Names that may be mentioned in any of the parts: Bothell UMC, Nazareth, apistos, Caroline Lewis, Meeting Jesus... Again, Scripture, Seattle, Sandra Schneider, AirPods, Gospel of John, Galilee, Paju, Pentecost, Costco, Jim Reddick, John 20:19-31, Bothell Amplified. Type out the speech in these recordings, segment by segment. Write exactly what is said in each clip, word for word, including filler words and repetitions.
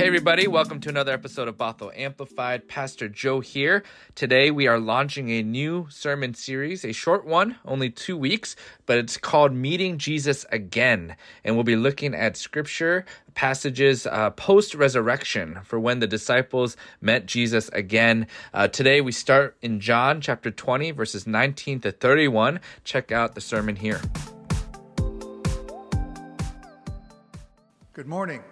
Hey everybody, welcome to another episode of Bothell Amplified. Pastor Joe here. Today we are launching a new sermon series, a short one, only two weeks, but it's called Meeting Jesus Again. And we'll be looking at scripture passages uh, post-resurrection for when the disciples met Jesus again. Uh, today we start in John chapter twenty, verses nineteen to thirty-one. Check out the sermon here. Good morning.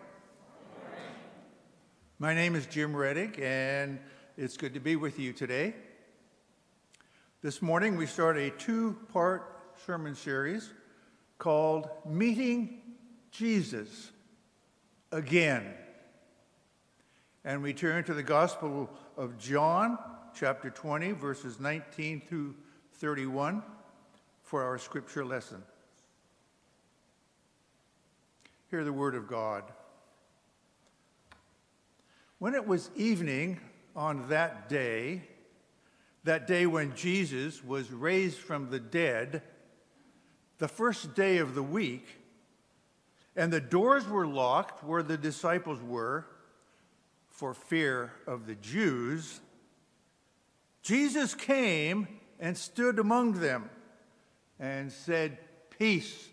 My name is Jim Reddick, and it's good to be with you today. This morning, we start a two-part sermon series called Meeting Jesus Again. And we turn to the Gospel of John, chapter twenty, verses nineteen through thirty-one, for our scripture lesson. Hear the word of God. When it was evening on that day, that day when Jesus was raised from the dead, the first day of the week, and the doors were locked where the disciples were for fear of the Jews, Jesus came and stood among them and said, "Peace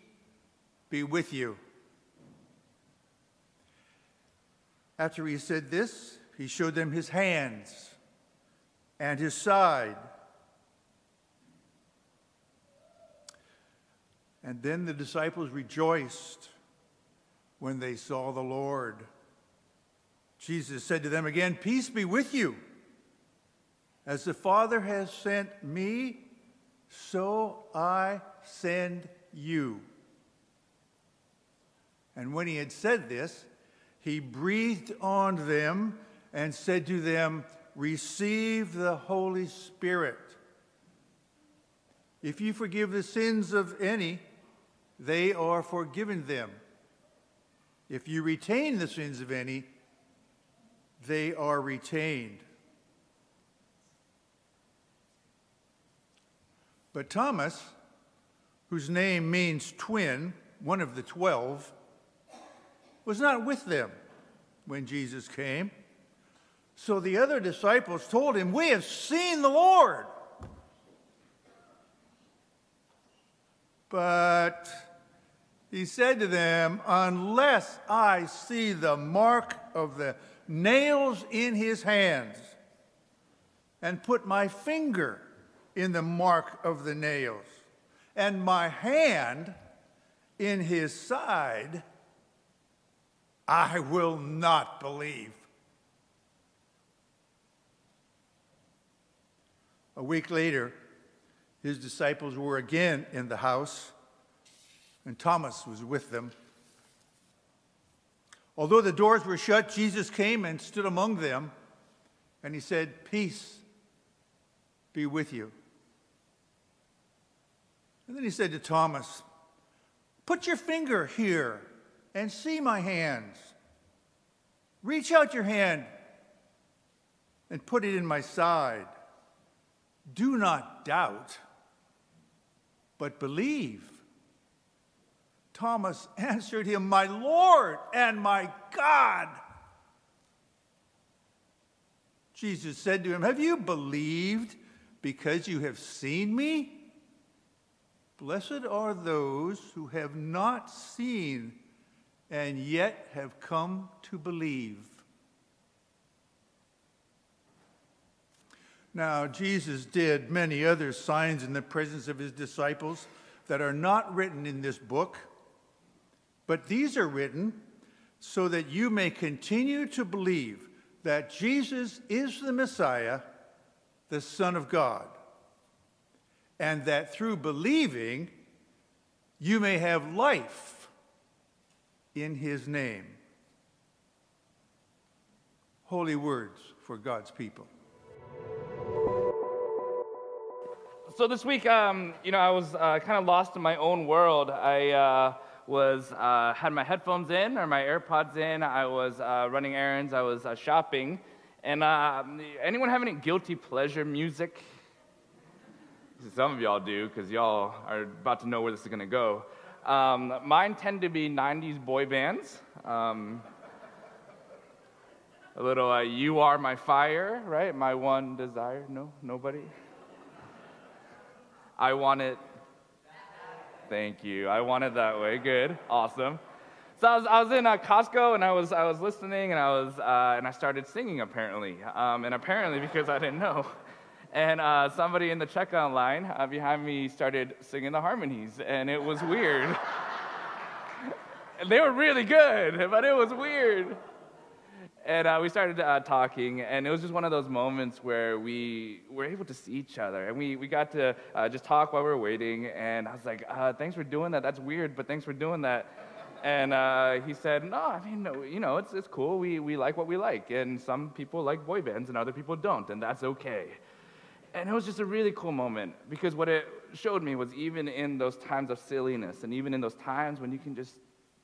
be with you." After he said this, he showed them his hands and his side. And then the disciples rejoiced when they saw the Lord. Jesus said to them again, "Peace be with you. As the Father has sent me, so I send you." And when he had said this, he breathed on them and said to them, "Receive the Holy Spirit. If you forgive the sins of any, they are forgiven them. If you retain the sins of any, they are retained." But Thomas, whose name means twin, one of the twelve, was not with them when Jesus came. So the other disciples told him, "We have seen the Lord." But he said to them, "Unless I see the mark of the nails in his hands and put my finger in the mark of the nails and my hand in his side, I will not believe." A week later, his disciples were again in the house, and Thomas was with them. Although the doors were shut, Jesus came and stood among them, and he said, "Peace be with you." And then he said to Thomas, "Put your finger here and see my hands. Reach out your hand and put it in my side. Do not doubt, but believe." Thomas answered him, "My Lord and my God." Jesus said to him, "Have you believed because you have seen me? Blessed are those who have not seen and yet have come to believe." Now, Jesus did many other signs in the presence of his disciples that are not written in this book, but these are written so that you may continue to believe that Jesus is the Messiah, the Son of God, and that through believing, you may have life in his name. Holy words for God's people. So this week, um, you know, I was uh, kind of lost in my own world. I uh, was uh, had my headphones in or my AirPods in. I was uh, running errands. I was uh, shopping. And uh, anyone have any guilty pleasure music? Some of y'all do, because y'all are about to know where this is going to go. Um, mine tend to be nineties boy bands. Um, A little, uh, you are my fire, right? My one desire. No, nobody. I want it. Thank you. I want it that way. Good. Awesome. So I was, I was in uh, Costco, and I was I was listening, and I was uh, and I started singing apparently, um, and apparently because I didn't know, and uh, somebody in the checkout line uh, behind me started singing the harmonies, and it was weird. They were really good, but it was weird. And uh, we started uh, talking, and it was just one of those moments where we were able to see each other. And we, we got to uh, just talk while we were waiting, and I was like, uh, thanks for doing that. That's weird, but thanks for doing that. And uh, he said, no, I mean, no, you know, it's it's cool. We we like what we like, and some people like boy bands, and other people don't, and that's okay. And it was just a really cool moment, because what it showed me was even in those times of silliness, and even in those times when you can just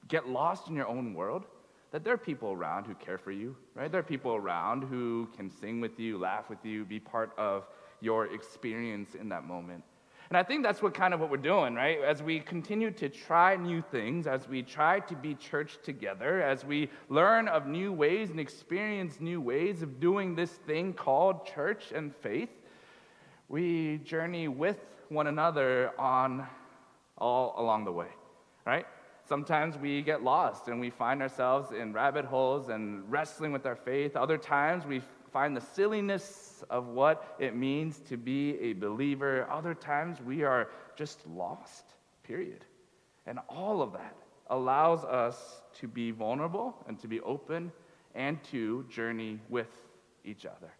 get lost in your own world, that there are people around who care for you, right? There are people around who can sing with you, laugh with you, be part of your experience in that moment. And I think that's what kind of what we're doing, right? As we continue to try new things, as we try to be church together, as we learn of new ways and experience new ways of doing this thing called church and faith, we journey with one another on all along the way, right? Sometimes we get lost and we find ourselves in rabbit holes and wrestling with our faith. Other times we find the silliness of what it means to be a believer. Other times we are just lost, period. And all of that allows us to be vulnerable and to be open and to journey with each other.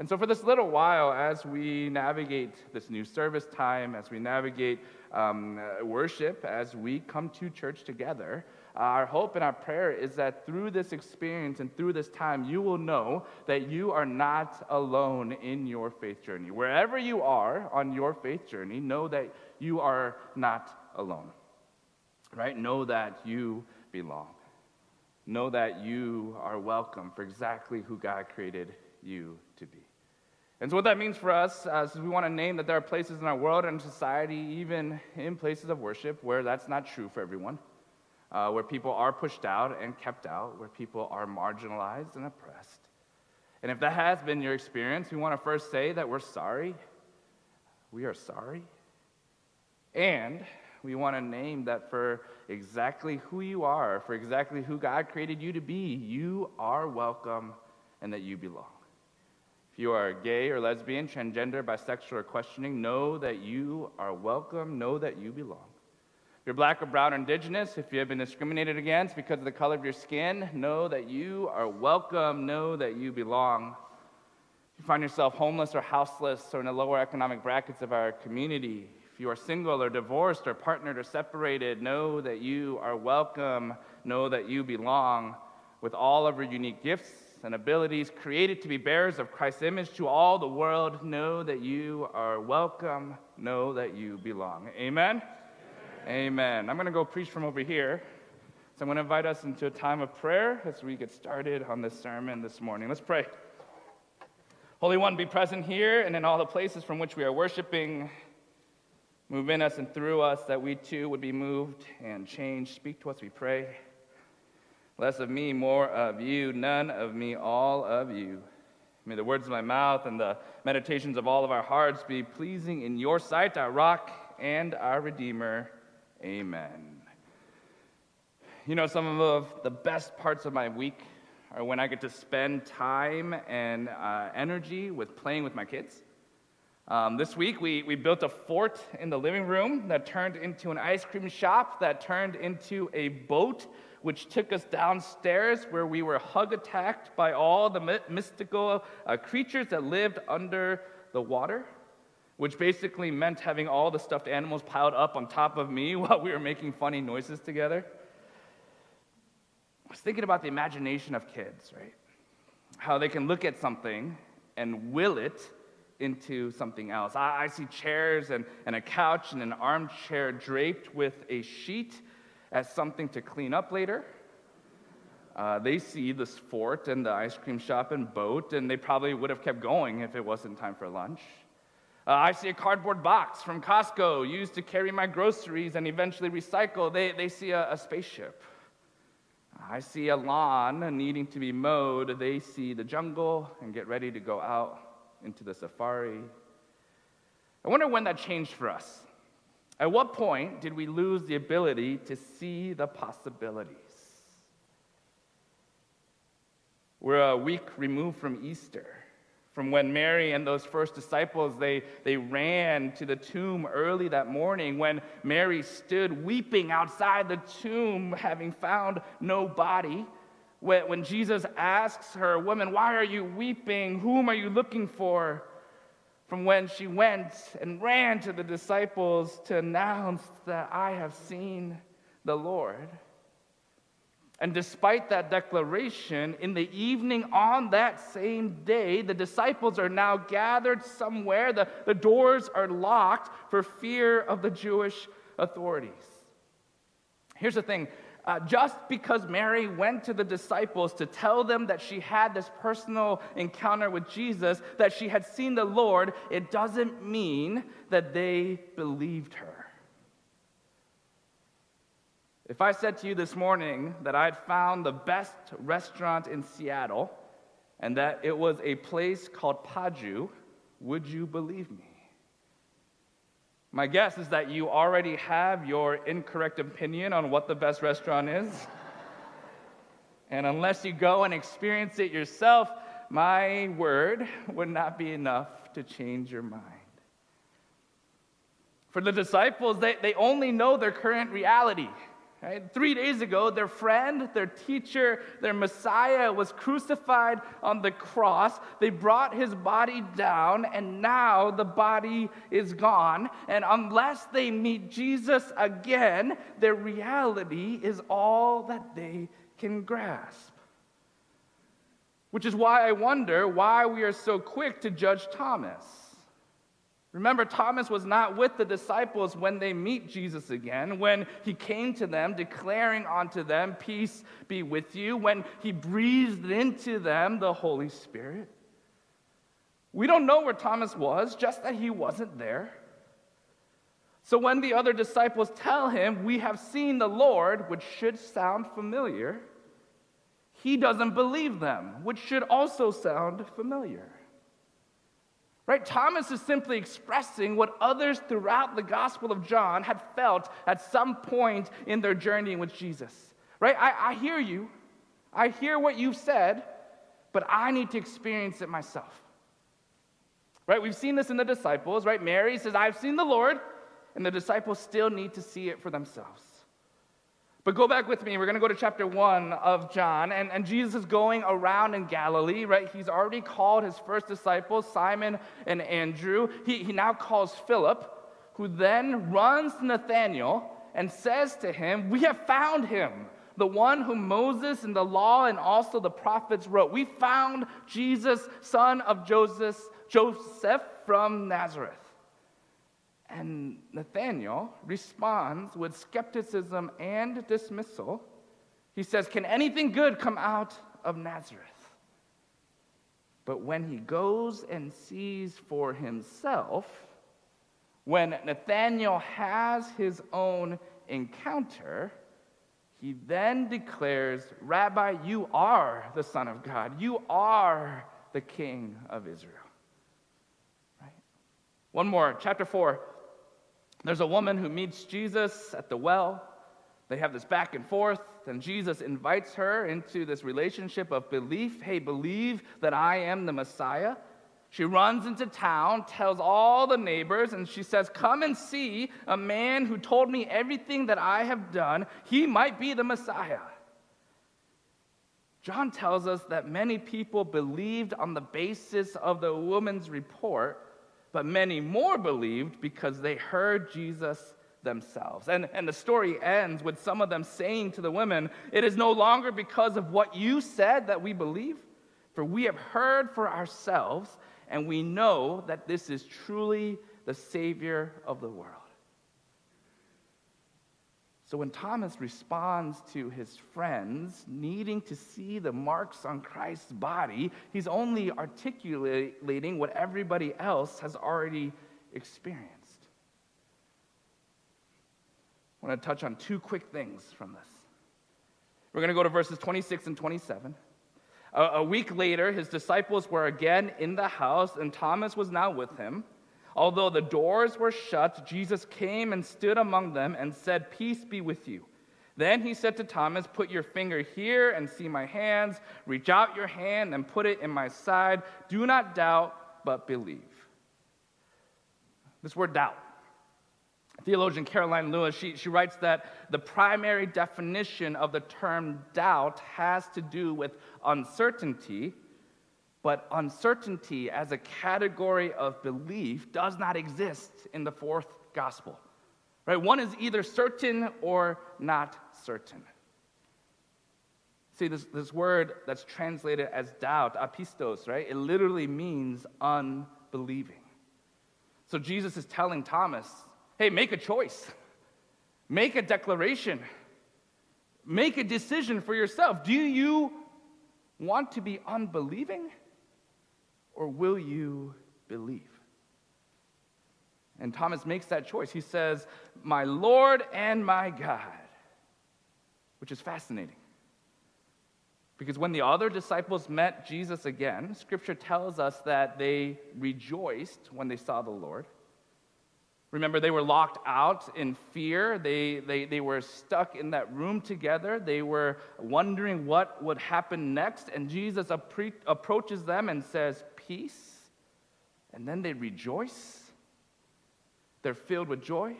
And so for this little while, as we navigate this new service time, as we navigate um, worship, as we come to church together, our hope and our prayer is that through this experience and through this time, you will know that you are not alone in your faith journey. Wherever you are on your faith journey, know that you are not alone, right? Know that you belong. Know that you are welcome for exactly who God created you to be. And so what that means for us uh, is we want to name that there are places in our world and society, even in places of worship, where that's not true for everyone, uh, where people are pushed out and kept out, where people are marginalized and oppressed. And if that has been your experience, we want to first say that we're sorry. We are sorry. And we want to name that for exactly who you are, for exactly who God created you to be, you are welcome and that you belong. You are gay or lesbian, transgender, bisexual, or questioning, know that you are welcome, know that you belong. If you're black or brown or indigenous, if you have been discriminated against because of the color of your skin, know that you are welcome, know that you belong. If you find yourself homeless or houseless or in the lower economic brackets of our community, if you are single or divorced or partnered or separated, know that you are welcome, know that you belong with all of your unique gifts and abilities created to be bearers of Christ's image to all the world. Know that you are welcome. Know that you belong. Amen? Amen. Amen. I'm going to go preach from over here. So I'm going to invite us into a time of prayer as we get started on this sermon this morning. Let's pray. Holy One, be present here and in all the places from which we are worshiping. Move in us and through us that we too would be moved and changed. Speak to us, we pray. Less of me, more of you, none of me, all of you. May the words of my mouth and the meditations of all of our hearts be pleasing in your sight, our rock and our Redeemer. Amen. You know, some of the best parts of my week are when I get to spend time and uh, energy with playing with my kids. Um, this week, we, we built a fort in the living room that turned into an ice cream shop, that turned into a boat, which took us downstairs where we were hug-attacked by all the mystical uh, creatures that lived under the water, which basically meant having all the stuffed animals piled up on top of me while we were making funny noises together. I was thinking about the imagination of kids, right? How they can look at something and will it into something else. I, I see chairs and, and a couch and an armchair draped with a sheet as something to clean up later. Uh, they see this fort and the ice cream shop and boat, and they probably would have kept going if it wasn't time for lunch. Uh, I see a cardboard box from Costco used to carry my groceries and eventually recycle. They, they see a, a spaceship. Uh, I see a lawn needing to be mowed. They see the jungle and get ready to go out into the safari. I wonder when that changed for us. At what point did we lose the ability to see the possibilities? We're a week removed from Easter, from when Mary and those first disciples, they, they ran to the tomb early that morning, when Mary stood weeping outside the tomb, having found no body. When, when Jesus asks her, "Woman, why are you weeping? Whom are you looking for?" From when she went and ran to the disciples to announce that I have seen the Lord. And despite that declaration, in the evening on that same day, the disciples are now gathered somewhere. The, the doors are locked for fear of the Jewish authorities. Here's the thing. Uh, just because Mary went to the disciples to tell them that she had this personal encounter with Jesus, that she had seen the Lord, it doesn't mean that they believed her. If I said to you this morning that I had found the best restaurant in Seattle and that it was a place called Paju, would you believe me? My guess is that you already have your incorrect opinion on what the best restaurant is. And unless you go and experience it yourself, my word would not be enough to change your mind. For the disciples, they, they only know their current reality. Right? Three days ago, their friend, their teacher, their Messiah was crucified on the cross. They brought his body down, and now the body is gone. And unless they meet Jesus again, their reality is all that they can grasp. Which is why I wonder why we are so quick to judge Thomas. Remember, Thomas was not with the disciples when they meet Jesus again, when he came to them, declaring unto them, "Peace be with you," when he breathed into them the Holy Spirit. We don't know where Thomas was, just that he wasn't there. So when the other disciples tell him, "We have seen the Lord," which should sound familiar, he doesn't believe them, which should also sound familiar. Right? Thomas is simply expressing what others throughout the Gospel of John had felt at some point in their journey with Jesus. Right? I, I hear you. I hear what you've said, but I need to experience it myself. Right? We've seen this in the disciples, right? Mary says, "I've seen the Lord," and the disciples still need to see it for themselves. But go back with me. We're going to go to chapter one of John. And, and Jesus is going around in Galilee, right? He's already called his first disciples, Simon and Andrew. He, he now calls Philip, who then runs to Nathanael and says to him, "We have found him, the one whom Moses and the law and also the prophets wrote. We found Jesus, son of Joseph, Joseph from Nazareth." And Nathanael responds with skepticism and dismissal. He says, "Can anything good come out of Nazareth?" But when he goes and sees for himself, when Nathanael has his own encounter, he then declares, "Rabbi, you are the Son of God. You are the King of Israel." Right? One more, chapter four. There's a woman who meets Jesus at the well. They have this back and forth, and Jesus invites her into this relationship of belief. "Hey, believe that I am the Messiah." She runs into town, tells all the neighbors, and she says, "Come and see a man who told me everything that I have done. He might be the Messiah." John tells us that many people believed on the basis of the woman's report, but many more believed because they heard Jesus themselves. And, and the story ends with some of them saying to the women, "It is no longer because of what you said that we believe, for we have heard for ourselves, and we know that this is truly the Savior of the world." So when Thomas responds to his friends needing to see the marks on Christ's body, he's only articulating what everybody else has already experienced. I want to touch on two quick things from this. We're going to go to verses twenty-six and twenty-seven. A, a week later, his disciples were again in the house, and Thomas was now with him. Although the doors were shut, Jesus came and stood among them and said, "Peace be with you." Then he said to Thomas, "Put your finger here and see my hands. Reach out your hand and put it in my side. Do not doubt, but believe." This word doubt. Theologian Caroline Lewis, she, she writes that the primary definition of the term doubt has to do with uncertainty, but uncertainty as a category of belief does not exist in the fourth gospel. Right? One is either certain or not certain. See, this, this word that's translated as doubt, apistos, right? It literally means unbelieving. So Jesus is telling Thomas, hey, make a choice. Make a declaration. Make a decision for yourself. Do you want to be unbelieving, or will you believe? And Thomas makes that choice. He says, "My Lord and my God," which is fascinating. Because when the other disciples met Jesus again, Scripture tells us that they rejoiced when they saw the Lord. Remember, they were locked out in fear. They, they, they were stuck in that room together. They were wondering what would happen next. And Jesus appre- approaches them and says, "Peace." And then they rejoice. They're filled with joy.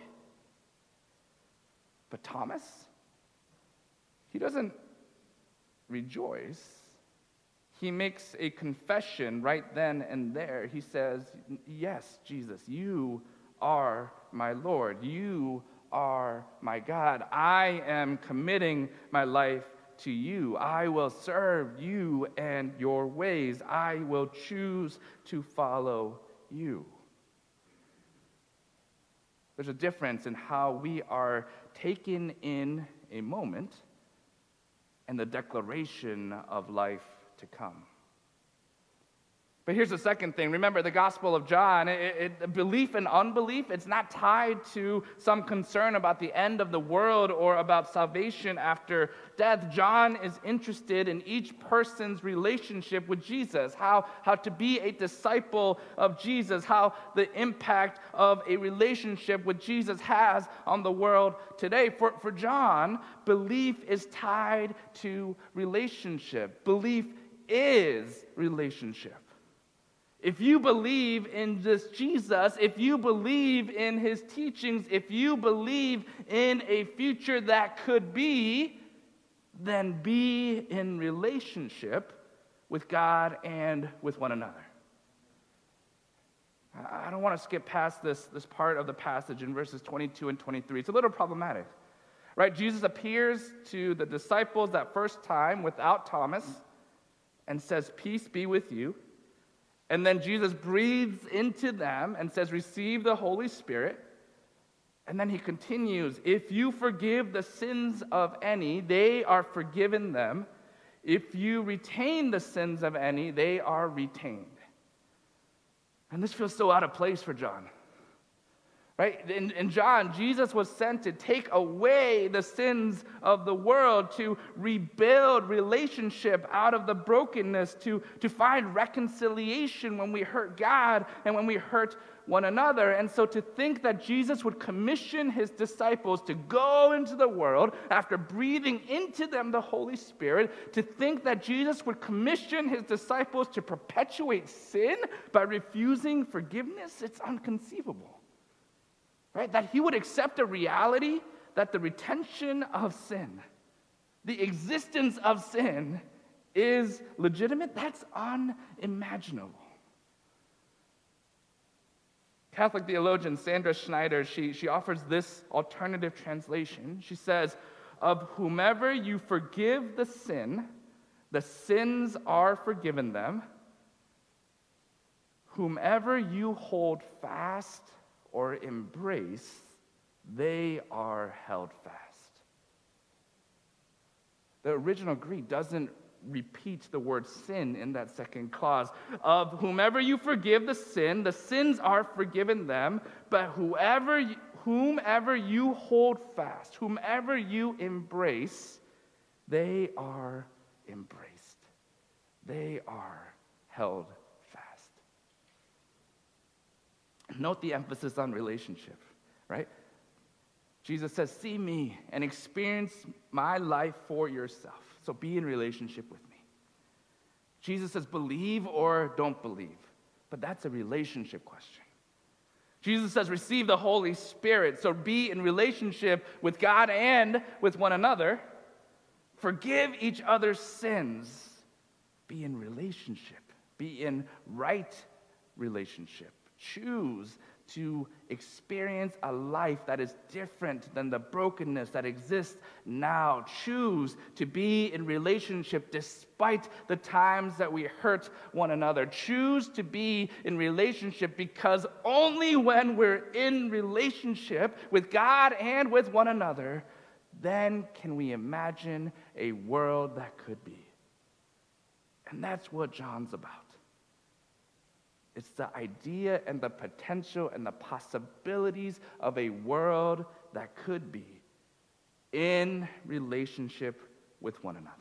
But Thomas, he doesn't rejoice. He makes a confession right then and there. He says, "Yes, Jesus, you are my Lord. You are my God. I am committing my life to you. I will serve you and your ways. I will choose to follow you." There's a difference in how we are taken in a moment and the declaration of life to come. But here's the second thing. Remember, the Gospel of John, it, it, belief and unbelief, it's not tied to some concern about the end of the world or about salvation after death. John is interested in each person's relationship with Jesus, how, how to be a disciple of Jesus, how the impact of a relationship with Jesus has on the world today. For, for John, belief is tied to relationship. Belief is relationship. If you believe in this Jesus, if you believe in his teachings, if you believe in a future that could be, then be in relationship with God and with one another. I don't want to skip past this, this part of the passage in verses twenty-two and twenty-three. It's a little problematic, right? Jesus appears to the disciples that first time without Thomas and says, "Peace be with you." And then Jesus breathes into them and says, "Receive the Holy Spirit." And then he continues, "If you forgive the sins of any, they are forgiven them. If you retain the sins of any, they are retained." And this feels so out of place for John. Right? In, in John, Jesus was sent to take away the sins of the world, to rebuild relationship out of the brokenness, to, to find reconciliation when we hurt God and when we hurt one another. And so to think that Jesus would commission his disciples to go into the world after breathing into them the Holy Spirit, to think that Jesus would commission his disciples to perpetuate sin by refusing forgiveness, it's inconceivable. Right? That he would accept a reality that the retention of sin, the existence of sin, is legitimate, that's unimaginable. Catholic theologian Sandra Schneider, she, she offers this alternative translation. She says, "Of whomever you forgive the sin, the sins are forgiven them. Whomever you hold fast or embrace, they are held fast." The original Greek doesn't repeat the word sin in that second clause. Of whomever you forgive the sin, the sins are forgiven them, but whoever, whomever you hold fast, whomever you embrace, They are embraced. They are held fast. Note the emphasis on relationship, right? Jesus says, see me and experience my life for yourself. So be in relationship with me. Jesus says, believe or don't believe. But that's a relationship question. Jesus says, receive the Holy Spirit. So be in relationship with God and with one another. Forgive each other's sins. Be in relationship. Be in right relationship. Choose to experience a life that is different than the brokenness that exists now. Choose to be in relationship despite the times that we hurt one another. Choose to be in relationship, because only when we're in relationship with God and with one another, then can we imagine a world that could be. And that's what John's about. It's the idea and the potential and the possibilities of a world that could be in relationship with one another.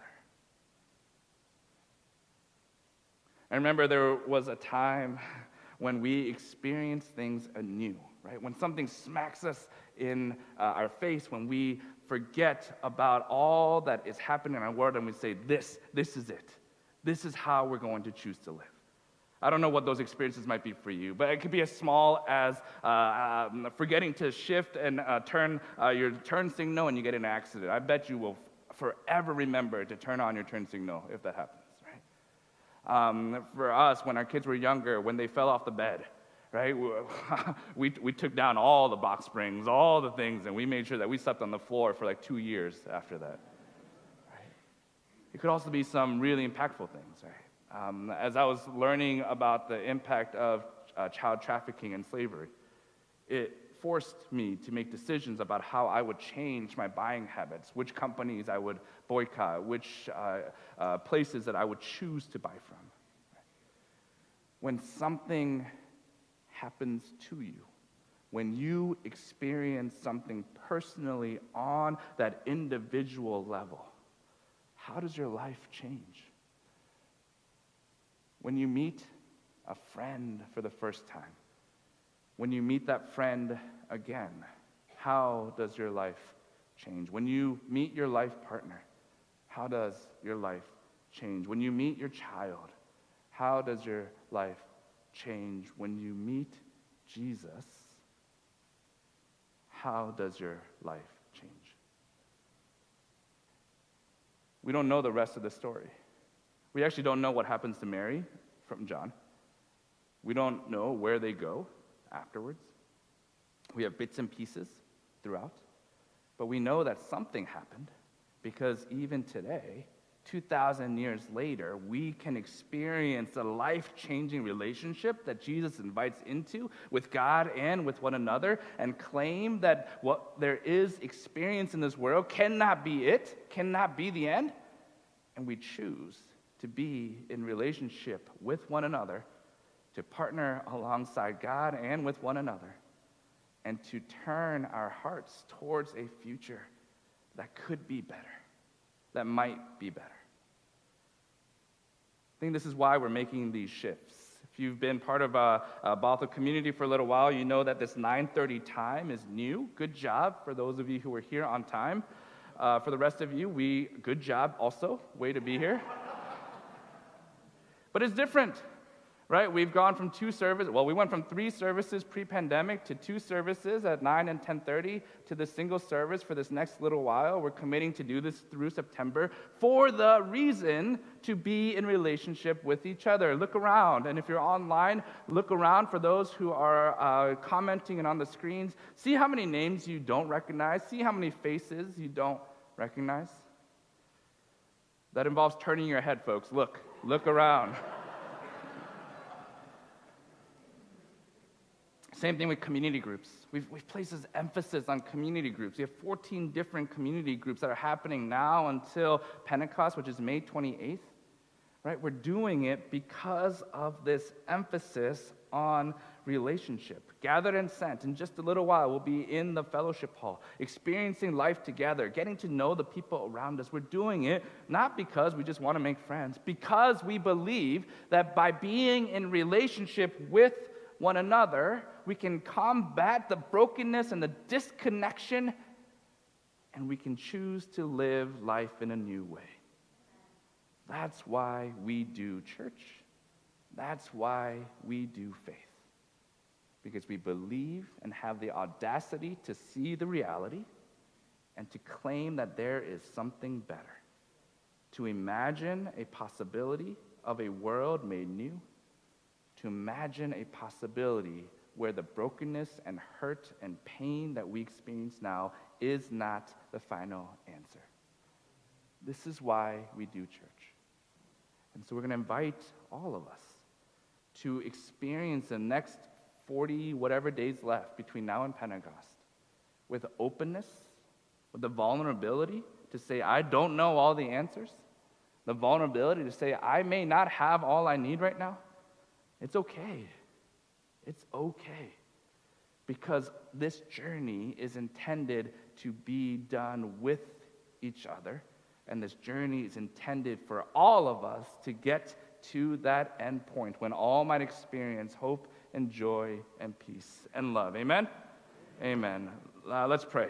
I remember there was a time when we experienced things anew, right? When something smacks us in uh, our face, when we forget about all that is happening in our world and we say, this, this is it. This is how we're going to choose to live. I don't know what those experiences might be for you, but it could be as small as uh, um, forgetting to shift and uh, turn uh, your turn signal and you get in an accident. I bet you will f- forever remember to turn on your turn signal if that happens, right? Um, for us, when our kids were younger, when they fell off the bed, right, we, we took down all the box springs, all the things, and we made sure that we slept on the floor for like two years after that. Right? It could also be some really impactful things, right? Um, as I was learning about the impact of uh, child trafficking and slavery, it forced me to make decisions about how I would change my buying habits, which companies I would boycott, which uh, uh, places that I would choose to buy from. When something happens to you, when you experience something personally on that individual level, how does your life change? When you meet a friend for the first time, when you meet that friend again, how does your life change? When you meet your life partner, how does your life change? When you meet your child, how does your life change? When you meet Jesus, how does your life change? We don't know the rest of the story. We actually don't know what happens to Mary from John. We don't know where they go afterwards. We have bits and pieces throughout. But we know that something happened, because even today, two thousand years later, we can experience a life-changing relationship that Jesus invites into with God and with one another, and claim that what there is experience in this world cannot be it, cannot be the end, and we choose to be in relationship with one another, to partner alongside God and with one another, and to turn our hearts towards a future that could be better, that might be better. I think this is why we're making these shifts. If you've been part of a, a Bothell community for a little while, you know that this nine thirty time is new. Good job for those of you who were here on time. Uh, for the rest of you, we good job also. Way to be here. But it's different, right? We've gone from two services, well, we went from three services pre-pandemic to two services at nine and ten thirty to the single service for this next little while. We're committing to do this through September for the reason to be in relationship with each other. Look around, and if you're online, look around for those who are uh, commenting and on the screens. See how many names you don't recognize. See how many faces you don't recognize. That involves turning your head, folks. Look. Look around. Same thing with community groups. We've, we've placed this emphasis on community groups. We have fourteen different community groups that are happening now until Pentecost, which is May twenty-eighth. Right? We're doing it because of this emphasis on relationship. Gathered and sent, in just a little while, we'll be in the fellowship hall, experiencing life together, getting to know the people around us. We're doing it not because we just want to make friends, because we believe that by being in relationship with one another, we can combat the brokenness and the disconnection, and we can choose to live life in a new way. That's why we do church. That's why we do faith. Because we believe and have the audacity to see the reality and to claim that there is something better. To imagine a possibility of a world made new. To imagine a possibility where the brokenness and hurt and pain that we experience now is not the final answer. This is why we do church. And so we're going to invite all of us to experience the next forty whatever days left between now and Pentecost with openness, with the vulnerability to say, I don't know all the answers, the vulnerability to say, I may not have all I need right now. It's okay. It's okay. Because this journey is intended to be done with each other, and this journey is intended for all of us to get to that end point when all might experience hope and joy and peace and love. Amen? Amen. Amen. Uh, let's pray.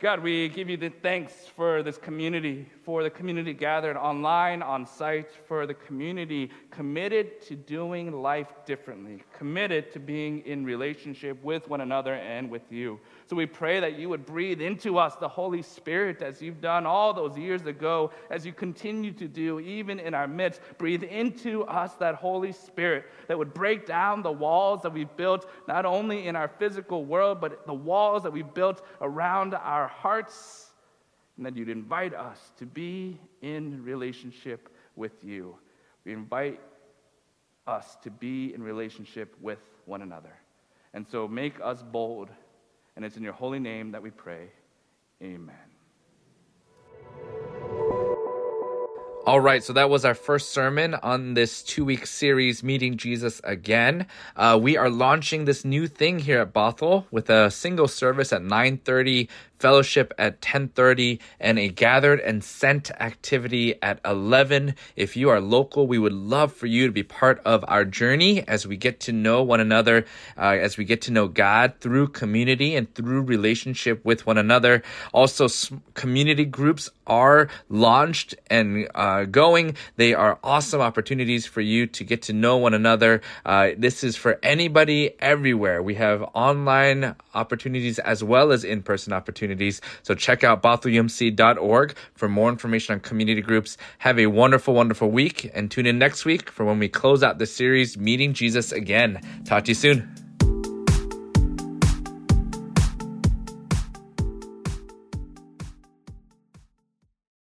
God, we give you the thanks for this community, for the community gathered online, on site, for the community committed to doing life differently, committed to being in relationship with one another and with you. So we pray that you would breathe into us the Holy Spirit as you've done all those years ago, as you continue to do even in our midst. Breathe into us that Holy Spirit that would break down the walls that we've built, not only in our physical world, but the walls that we've built around our our hearts, and that you'd invite us to be in relationship with you. We invite us to be in relationship with one another. And so make us bold, and it's in your holy name that we pray. Amen. All right, so that was our first sermon on this two-week series, Meeting Jesus Again. Uh, we are launching this new thing here at Bothell with a single service at nine thirty, fellowship at ten thirty, and a gathered and sent activity at eleven. If you are local, we would love for you to be part of our journey as we get to know one another, uh, as we get to know God through community and through relationship with one another. Also, community groups are launched and uh, Uh, going. They are awesome opportunities for you to get to know one another. Uh, this is for anybody, everywhere. We have online opportunities as well as in-person opportunities. So check out bothell u m c dot org for more information on community groups. Have a wonderful, wonderful week, and tune in next week for when we close out the series, Meeting Jesus Again. Talk to you soon.